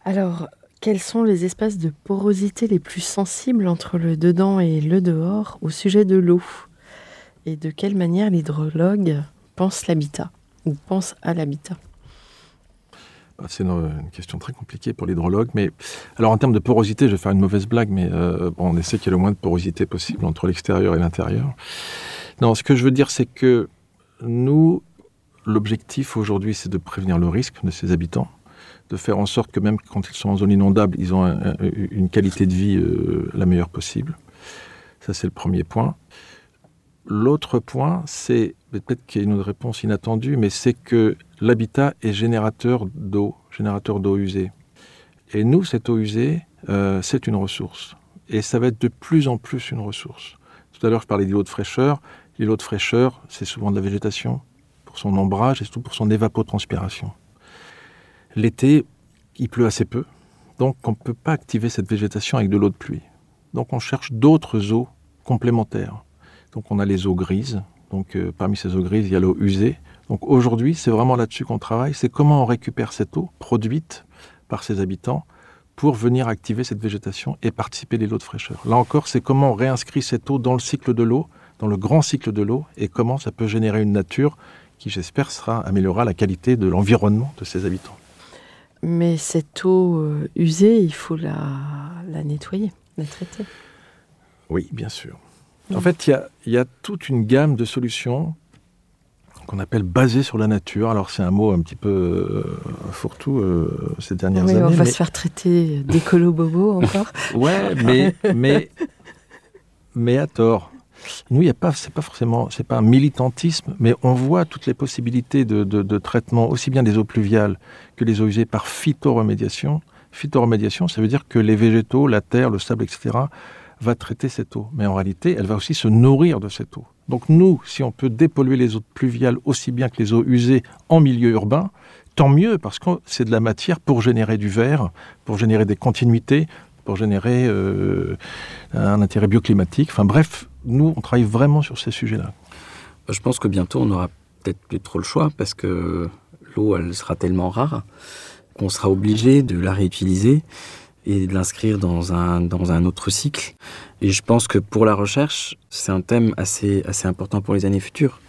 Alors, quels sont les espaces de porosité les plus sensibles entre le dedans et le dehors au sujet de l'eau ? Et de quelle manière l'hydrologue pense l'habitat, ou pense à l'habitat ? C'est une question très compliquée pour l'hydrologue. Mais alors, en termes de porosité, je vais faire une mauvaise blague, mais on essaie qu'il y ait le moins de porosité possible entre l'extérieur et l'intérieur. Non, ce que je veux dire, c'est que nous, l'objectif aujourd'hui, c'est de prévenir le risque de ces habitants, de faire en sorte que même quand ils sont en zone inondable, ils ont une qualité de vie la meilleure possible. Ça, c'est le premier point. L'autre point, c'est, peut-être qu'il y a une réponse inattendue, mais c'est que l'habitat est générateur d'eau usée. Et nous, cette eau usée, c'est une ressource. Et ça va être de plus en plus une ressource. Tout à l'heure, je parlais d'îlots de fraîcheur. L'îlot de fraîcheur, c'est souvent de la végétation, pour son ombrage et surtout pour son évapotranspiration. L'été, il pleut assez peu, donc on ne peut pas activer cette végétation avec de l'eau de pluie. Donc on cherche d'autres eaux complémentaires. Donc on a les eaux grises, donc parmi ces eaux grises, il y a l'eau usée. Donc aujourd'hui, c'est vraiment là-dessus qu'on travaille, c'est comment on récupère cette eau produite par ces habitants pour venir activer cette végétation et participer à l'îlot de fraîcheur. Là encore, c'est comment on réinscrit cette eau dans le cycle de l'eau, dans le grand cycle de l'eau, et comment ça peut générer une nature qui, j'espère, améliorera la qualité de l'environnement de ces habitants. Mais cette eau usée, il faut la nettoyer, la traiter. Oui, bien sûr. En fait, il y a toute une gamme de solutions qu'on appelle basées sur la nature. Alors, c'est un mot un petit peu fourre-tout ces dernières années. On va se faire traiter d'écolo-bobo encore. Ouais, mais à tort. Nous, c'est pas un militantisme, mais on voit toutes les possibilités de traitement, aussi bien des eaux pluviales que les eaux usées par phytoremédiation. Phytoremédiation, ça veut dire que les végétaux, la terre, le sable, etc., va traiter cette eau. Mais en réalité, elle va aussi se nourrir de cette eau. Donc nous, si on peut dépolluer les eaux pluviales aussi bien que les eaux usées en milieu urbain, tant mieux, parce que c'est de la matière pour générer du verre, pour générer des continuités, pour générer un intérêt bioclimatique. Enfin bref, nous, on travaille vraiment sur ces sujets-là. Je pense que bientôt, on n'aura peut-être plus trop le choix, parce que l'eau, elle sera tellement rare qu'on sera obligé de la réutiliser et de l'inscrire dans un autre cycle. Et je pense que pour la recherche, c'est un thème assez important pour les années futures.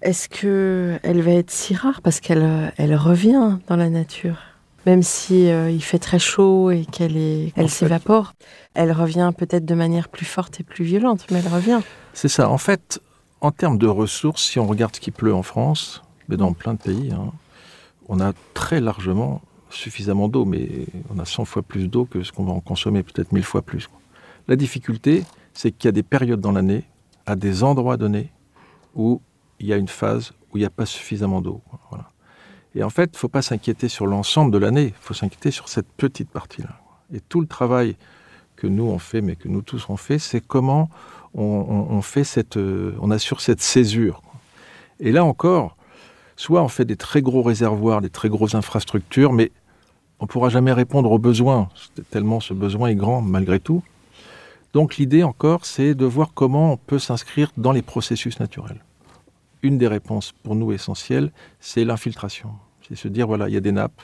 Est-ce qu'elle va être si rare ? Parce qu'elle revient dans la nature. Même si il fait très chaud et qu'elle s'évapore, elle revient peut-être de manière plus forte et plus violente, mais elle revient. C'est ça. En fait, En termes de ressources, si on regarde ce qui pleut en France, mais dans plein de pays, hein, on a très largement suffisamment d'eau, mais on a 100 fois plus d'eau que ce qu'on va en consommer, peut-être 1000 fois plus. La difficulté, c'est qu'il y a des périodes dans l'année, à des endroits donnés, où il y a une phase où il n'y a pas suffisamment d'eau. Voilà. Et en fait, il ne faut pas s'inquiéter sur l'ensemble de l'année, il faut s'inquiéter sur cette petite partie-là. Et tout le travail que nous on fait, mais que nous tous on fait, c'est comment on assure cette césure. Et là encore, soit on fait des très gros réservoirs, des très grosses infrastructures, mais on ne pourra jamais répondre aux besoins, tellement ce besoin est grand malgré tout. Donc l'idée encore, c'est de voir comment on peut s'inscrire dans les processus naturels. Une des réponses pour nous essentielles, c'est l'infiltration. C'est se dire, voilà, il y a des nappes.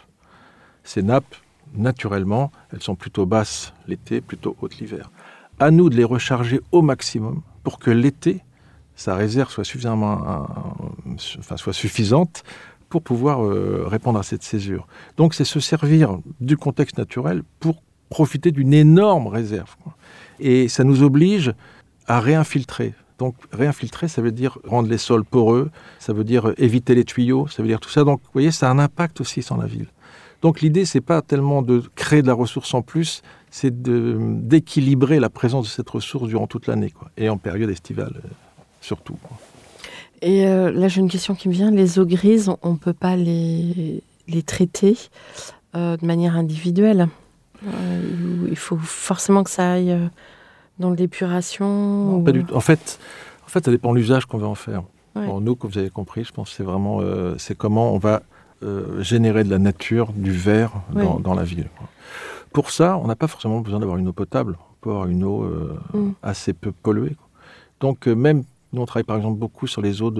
Ces nappes, naturellement, elles sont plutôt basses l'été, plutôt hautes l'hiver. À nous de les recharger au maximum pour que l'été, sa réserve soit soit suffisante pour pouvoir répondre à cette césure. Donc c'est se servir du contexte naturel pour profiter d'une énorme réserve. Et ça nous oblige à réinfiltrer. Donc réinfiltrer, ça veut dire rendre les sols poreux, ça veut dire éviter les tuyaux, ça veut dire tout ça. Donc vous voyez, ça a un impact aussi sur la ville. Donc l'idée, c'est pas tellement de créer de la ressource en plus, c'est d'équilibrer la présence de cette ressource durant toute l'année, quoi. Et en période estivale, surtout. Et là, j'ai une question qui me vient. Les eaux grises, on ne peut pas les traiter de manière individuelle. Il faut forcément que ça aille dans l'épuration. Non, pas du tout. En fait, ça dépend de l'usage qu'on va en faire. Ouais. Bon, nous, comme vous avez compris, je pense que c'est vraiment c'est comment on va générer de la nature, du vert dans la ville. Pour ça, on n'a pas forcément besoin d'avoir une eau potable, on peut avoir une eau assez peu polluée. Donc même, nous on travaille par exemple beaucoup sur les eaux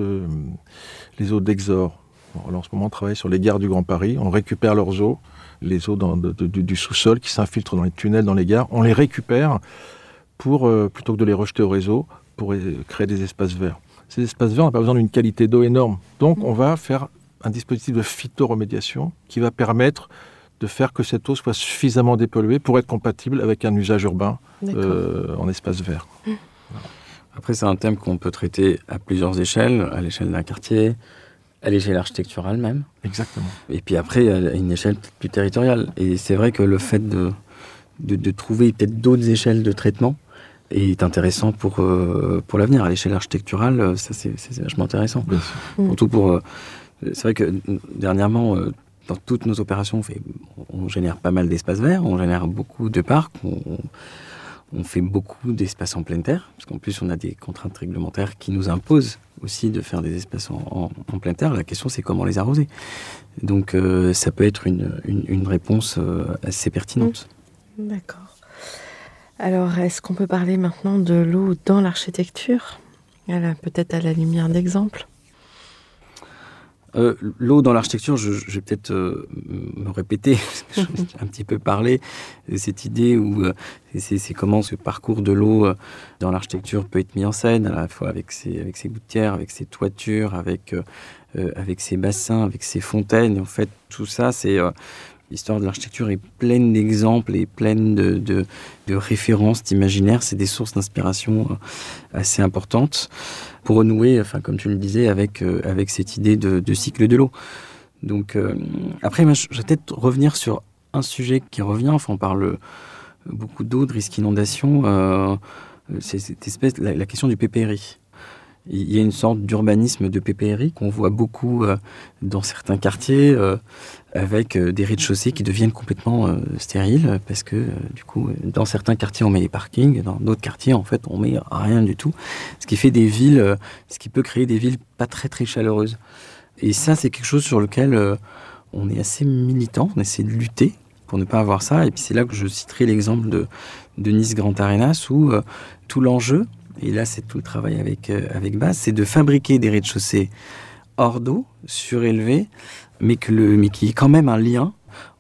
d'Exor. Bon, alors, en ce moment, on travaille sur les gares du Grand Paris, on récupère leurs eaux, les eaux du sous-sol qui s'infiltrent dans les tunnels, dans les gares, on les récupère pour, plutôt que de les rejeter au réseau, pour créer des espaces verts. Ces espaces verts, on n'a pas besoin d'une qualité d'eau énorme, donc on va faire un dispositif de phytoremédiation qui va permettre de faire que cette eau soit suffisamment dépolluée pour être compatible avec un usage urbain en espace vert. Après, c'est un thème qu'on peut traiter à plusieurs échelles, à l'échelle d'un quartier, à l'échelle architecturale même. Exactement. Et puis après, à une échelle plus territoriale. Et c'est vrai que le fait de trouver peut-être d'autres échelles de traitement est intéressant pour l'avenir. À l'échelle architecturale, ça c'est vachement intéressant. Bien sûr. Surtout pour... C'est vrai que dernièrement, dans toutes nos opérations, on génère pas mal d'espaces verts, on génère beaucoup de parcs, on fait beaucoup d'espaces en pleine terre, parce qu'en plus, on a des contraintes réglementaires qui nous imposent aussi de faire des espaces en pleine terre. La question, c'est comment les arroser. Donc, ça peut être une réponse assez pertinente. D'accord. Alors, est-ce qu'on peut parler maintenant de l'eau dans l'architecture, peut-être à la lumière d'exemples? L'eau dans l'architecture, je vais peut-être me répéter, j'en ai un petit peu parlé, cette idée où c'est comment ce parcours de l'eau dans l'architecture peut être mis en scène, à la fois avec ses gouttières, avec ses toitures, avec ses bassins, avec ses fontaines. Et en fait, tout ça, c'est... L'histoire de l'architecture est pleine d'exemples et pleine de références, d'imaginaires. C'est des sources d'inspiration assez importantes pour renouer, comme tu le disais, avec cette idée de cycle de l'eau. Donc, après, moi, je vais peut-être revenir sur un sujet qui revient. On parle beaucoup d'eau, de risque inondation. C'est cette espèce, la question du PPRI. Il y a une sorte d'urbanisme de PPRI qu'on voit beaucoup dans certains quartiers avec des rez-de-chaussée qui deviennent complètement stériles parce que du coup, dans certains quartiers, on met les parkings, dans d'autres quartiers, en fait, on met rien du tout. Ce qui fait des villes, ce qui peut créer des villes pas très, très chaleureuses. Et ça, c'est quelque chose sur lequel on est assez militant, on essaie de lutter pour ne pas avoir ça. Et puis c'est là que je citerai l'exemple de Nice Grand Arénas où tout l'enjeu, et là, c'est tout le travail avec Base, c'est de fabriquer des rez-de-chaussée hors d'eau, surélevés, mais qu'il y ait quand même un lien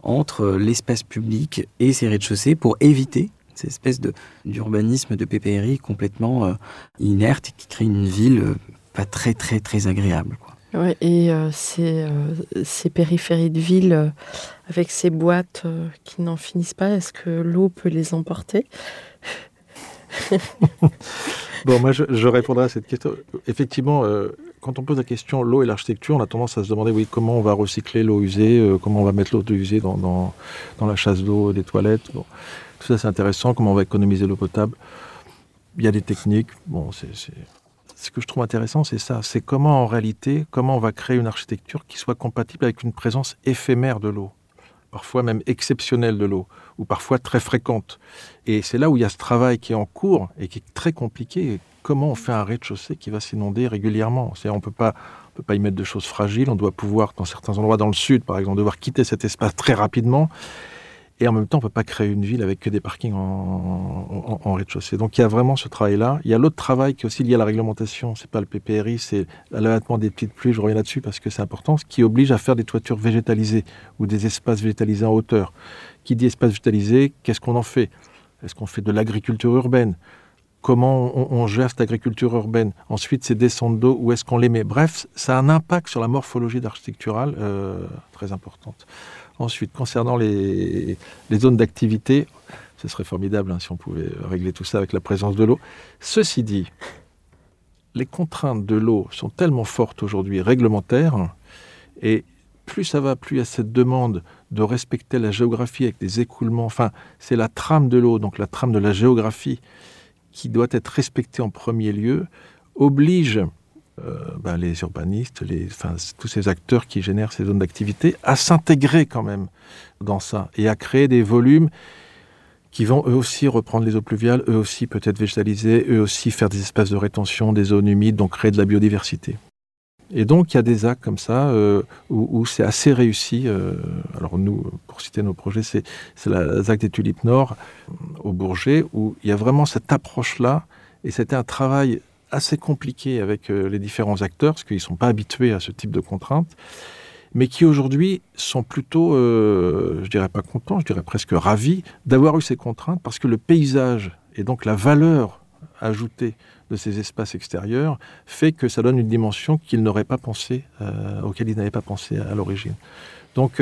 entre l'espace public et ces rez-de-chaussée pour éviter cette espèce d'urbanisme de PPRI complètement inerte et qui crée une ville pas très, très, très agréable, quoi. Ouais, et ces périphéries de ville avec ces boîtes qui n'en finissent pas, est-ce que l'eau peut les emporter? Bon, moi, je répondrai à cette question. Effectivement, quand on pose la question l'eau et l'architecture, on a tendance à se demander oui, comment on va recycler l'eau usée, comment on va mettre l'eau usée dans la chasse d'eau des toilettes. Bon. Tout ça, c'est intéressant. Comment on va économiser l'eau potable? Il y a des techniques. Bon, ce que je trouve intéressant, c'est ça. C'est comment, en réalité, comment on va créer une architecture qui soit compatible avec une présence éphémère de l'eau, parfois même exceptionnelle de l'eau, ou parfois très fréquente. Et c'est là où il y a ce travail qui est en cours et qui est très compliqué. Comment on fait un rez-de-chaussée qui va s'inonder régulièrement? C'est-à-dire, on ne peut pas y mettre de choses fragiles. On doit pouvoir, dans certains endroits, dans le sud, par exemple, devoir quitter cet espace très rapidement. Et en même temps, on ne peut pas créer une ville avec que des parkings en rez-de-chaussée. Donc, il y a vraiment ce travail-là. Il y a l'autre travail qui est aussi lié à la réglementation. Ce n'est pas le PPRI, c'est l'abattement des petites pluies. Je reviens là-dessus parce que c'est important. Ce qui oblige à faire des toitures végétalisées ou des espaces végétalisés en hauteur. Qui dit espace végétalisé, qu'est-ce qu'on en fait? Est-ce qu'on fait de l'agriculture urbaine? Comment on gère cette agriculture urbaine? Ensuite, ces descentes d'eau, où est-ce qu'on les met? Bref, ça a un impact sur la morphologie architecturale très importante. Ensuite, concernant les zones d'activité, ce serait formidable si on pouvait régler tout ça avec la présence de l'eau. Ceci dit, les contraintes de l'eau sont tellement fortes aujourd'hui, réglementaires, et plus ça va, plus il y a cette demande de respecter la géographie avec des écoulements. Enfin, c'est la trame de l'eau, donc la trame de la géographie, qui doit être respectée en premier lieu, oblige... les urbanistes, tous ces acteurs qui génèrent ces zones d'activité, à s'intégrer quand même dans ça et à créer des volumes qui vont eux aussi reprendre les eaux pluviales, eux aussi peut-être végétaliser, eux aussi faire des espaces de rétention, des zones humides, donc créer de la biodiversité. Et donc il y a des actes comme ça où c'est assez réussi. Alors nous, pour citer nos projets, c'est la ZAC des Tulipes Nord au Bourget, où il y a vraiment cette approche-là, et c'était un travail assez compliqué avec les différents acteurs, parce qu'ils ne sont pas habitués à ce type de contraintes, mais qui aujourd'hui sont plutôt, je ne dirais pas contents, je dirais presque ravis d'avoir eu ces contraintes, parce que le paysage et donc la valeur ajoutée de ces espaces extérieurs fait que ça donne une dimension qu'ils n'auraient pas pensé, auquel ils n'avaient pas pensé à l'origine. Donc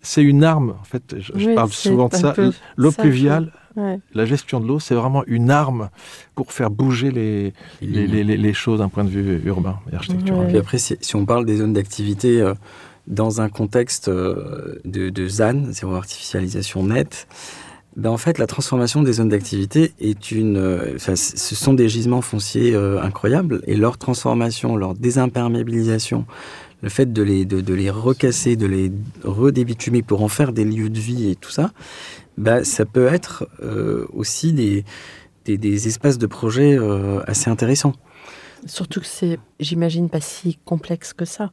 c'est une arme, en fait, je parle souvent de ça, l'eau pluviale. Ouais. La gestion de l'eau, c'est vraiment une arme pour faire bouger les choses d'un point de vue urbain et architectural. Ouais. Et puis après, si on parle des zones d'activité dans un contexte de ZAN, zéro artificialisation nette, ben en fait, la transformation des zones d'activité est ce sont des gisements fonciers incroyables, et leur transformation, leur désimperméabilisation, le fait de les recasser, de les redébitumer pour en faire des lieux de vie et tout ça, bah, ça peut être aussi des espaces de projet assez intéressants. Surtout que c'est, j'imagine, pas si complexe que ça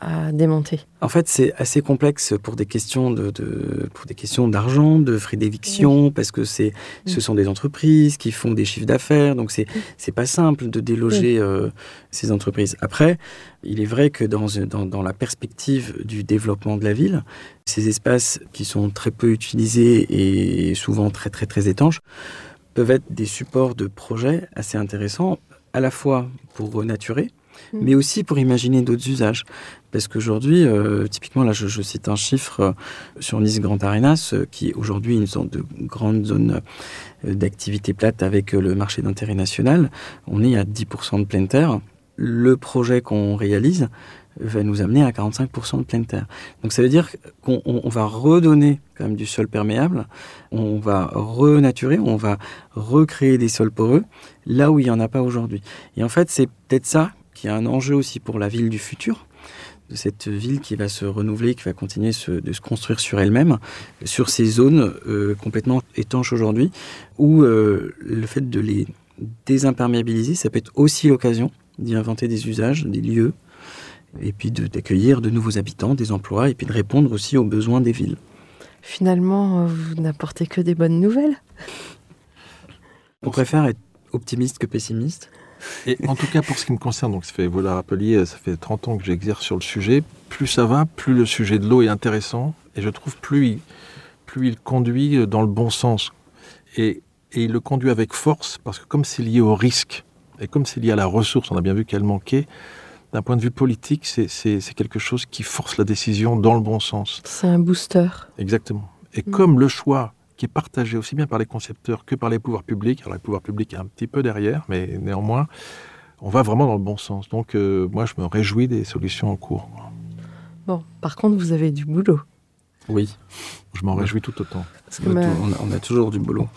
à démonter. En fait, c'est assez complexe pour des questions pour des questions d'argent, de frais d'éviction, oui. Parce que ce sont des entreprises qui font des chiffres d'affaires, donc c'est pas simple de déloger ces entreprises. Après, il est vrai que dans la perspective du développement de la ville, ces espaces qui sont très peu utilisés et souvent très très très étanches peuvent être des supports de projets assez intéressants, à la fois pour renaturer, mais aussi pour imaginer d'autres usages. Parce qu'aujourd'hui, typiquement, là, je cite un chiffre sur Nice Grand Arénas, qui est aujourd'hui une sorte de grande zone d'activité plate avec le marché d'intérêt national. On est à 10% de pleine terre. Le projet qu'on réalise va nous amener à 45% de pleine terre. Donc ça veut dire qu'on va redonner quand même du sol perméable, on va renaturer, on va recréer des sols poreux là où il n'y en a pas aujourd'hui. Et en fait, c'est peut-être ça qui est un enjeu aussi pour la ville du futur, de cette ville qui va se renouveler, qui va continuer de se construire sur elle-même, sur ces zones complètement étanches aujourd'hui, où le fait de les désimperméabiliser, ça peut être aussi l'occasion d'y inventer des usages, des lieux, et puis d'accueillir de nouveaux habitants, des emplois, et puis de répondre aussi aux besoins des villes. Finalement, vous n'apportez que des bonnes nouvelles. On préfère être optimiste que pessimiste. Et en tout cas, pour ce qui me concerne, donc vous l'avez rappelé, ça fait 30 ans que j'exerce sur le sujet. Plus ça va, plus le sujet de l'eau est intéressant, et je trouve plus il conduit dans le bon sens. Et il le conduit avec force, parce que comme c'est lié au risque, et comme c'est lié à la ressource, on a bien vu qu'elle manquait, d'un point de vue politique, c'est quelque chose qui force la décision dans le bon sens. C'est un booster. Exactement. Et comme le choix qui est partagé aussi bien par les concepteurs que par les pouvoirs publics. Alors, les pouvoirs publics est un petit peu derrière, mais néanmoins, on va vraiment dans le bon sens. Donc, moi, je me réjouis des solutions en cours. Bon, par contre, vous avez du boulot. Oui, je m'en réjouis tout autant. Parce que on a toujours du boulot.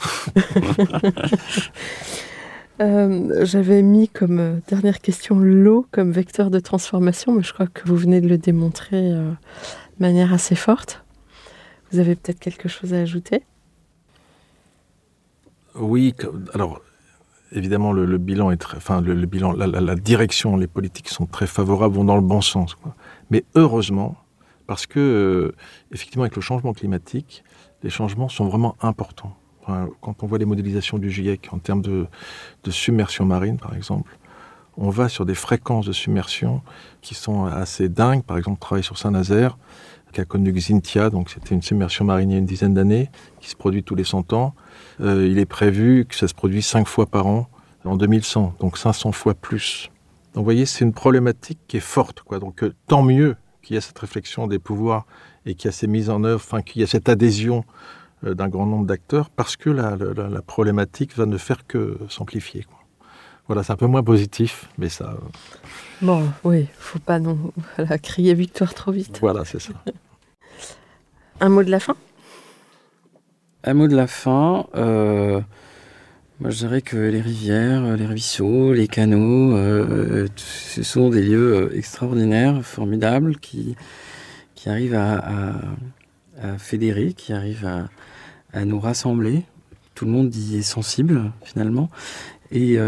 J'avais mis comme dernière question l'eau comme vecteur de transformation, mais je crois que vous venez de le démontrer de manière assez forte. Vous avez peut-être quelque chose à ajouter ? Oui, alors évidemment le bilan est très, enfin le bilan, la direction, les politiques sont très favorables, vont dans le bon sens, quoi. Mais heureusement, parce que effectivement avec le changement climatique, les changements sont vraiment importants. Enfin, quand on voit les modélisations du GIEC en termes de submersion marine, par exemple, on va sur des fréquences de submersion qui sont assez dingues. Par exemple, travailler sur Saint-Nazaire, qui a connu Xynthia, donc c'était une submersion marine il y a une dizaine d'années, qui se produit tous les 100 ans. Il est prévu que ça se produise 5 fois par an en 2100, donc 500 fois plus. Donc vous voyez, c'est une problématique qui est forte, quoi. Donc tant mieux qu'il y a cette réflexion des pouvoirs et qu'il y a ces mises en œuvre, enfin, qu'il y a cette adhésion d'un grand nombre d'acteurs, parce que la problématique va ne faire que s'amplifier, quoi. Voilà, c'est un peu moins positif, mais ça... Bon, oui, il ne faut pas crier victoire trop vite. Voilà, c'est ça. Un mot de la fin ? Un mot de la fin, moi je dirais que les rivières, les ruisseaux, les canaux, ce sont des lieux extraordinaires, formidables, qui arrivent à fédérer, qui arrivent à nous rassembler. Tout le monde y est sensible, finalement. Et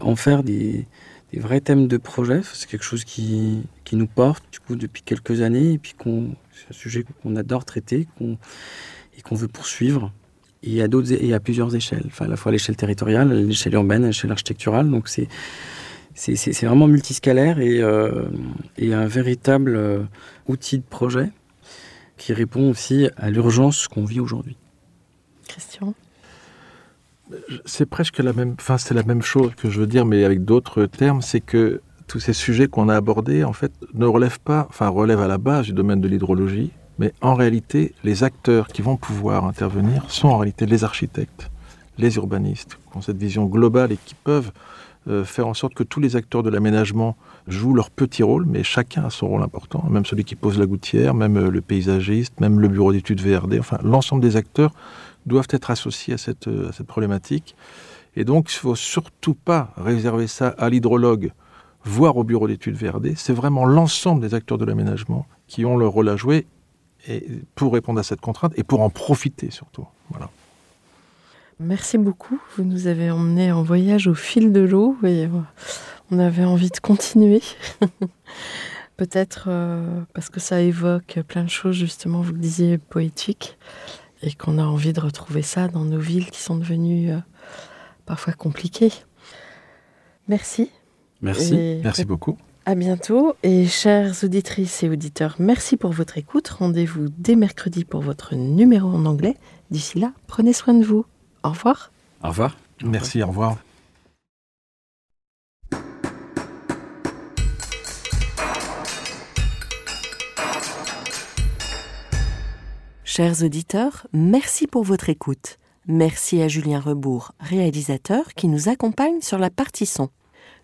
en faire des vrais thèmes de projet, c'est quelque chose qui nous porte du coup, depuis quelques années, et puis c'est un sujet qu'on adore traiter et qu'on veut poursuivre, et à plusieurs échelles, enfin, à la fois à l'échelle territoriale, à l'échelle urbaine, à l'échelle architecturale. Donc c'est vraiment multiscalaire et un véritable outil de projet qui répond aussi à l'urgence qu'on vit aujourd'hui. Christian ? C'est presque c'est la même chose que je veux dire, mais avec d'autres termes, c'est que tous ces sujets qu'on a abordés, en fait, relèvent à la base du domaine de l'hydrologie, mais en réalité, les acteurs qui vont pouvoir intervenir sont en réalité les architectes, les urbanistes, qui ont cette vision globale et qui peuvent faire en sorte que tous les acteurs de l'aménagement jouent leur petit rôle, mais chacun a son rôle important, même celui qui pose la gouttière, même le paysagiste, même le bureau d'études VRD, enfin, l'ensemble des acteurs doivent être associés à cette problématique. Et donc, il ne faut surtout pas réserver ça à l'hydrologue, voire au bureau d'études VRD. C'est vraiment l'ensemble des acteurs de l'aménagement qui ont leur rôle à jouer et pour répondre à cette contrainte et pour en profiter surtout. Voilà. Merci beaucoup. Vous nous avez emmenés en voyage au fil de l'eau et on avait envie de continuer. Peut-être parce que ça évoque plein de choses, justement, vous le disiez, poétiques. Et qu'on a envie de retrouver ça dans nos villes qui sont devenues parfois compliquées. Merci. Merci beaucoup. À bientôt. Et chères auditrices et auditeurs, merci pour votre écoute. Rendez-vous dès mercredi pour votre numéro en anglais. D'ici là, prenez soin de vous. Au revoir. Au revoir. Merci, au revoir. Chers auditeurs, merci pour votre écoute. Merci à Julien Rebourg, réalisateur, qui nous accompagne sur la partie son.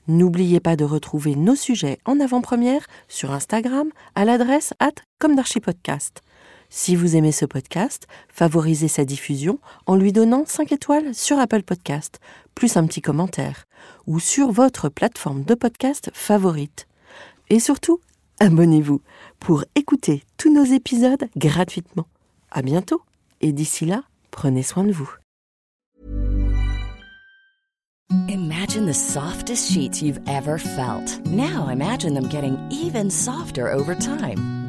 N'oubliez pas de retrouver nos sujets en avant-première sur Instagram à l'adresse @comdarchipodcast. Si vous aimez ce podcast, favorisez sa diffusion en lui donnant 5 étoiles sur Apple Podcast, plus un petit commentaire, ou sur votre plateforme de podcast favorite. Et surtout, abonnez-vous pour écouter tous nos épisodes gratuitement. À bientôt, et d'ici là, prenez soin de vous. Imagine the softest sheets you've ever felt. Now imagine them getting even softer over time.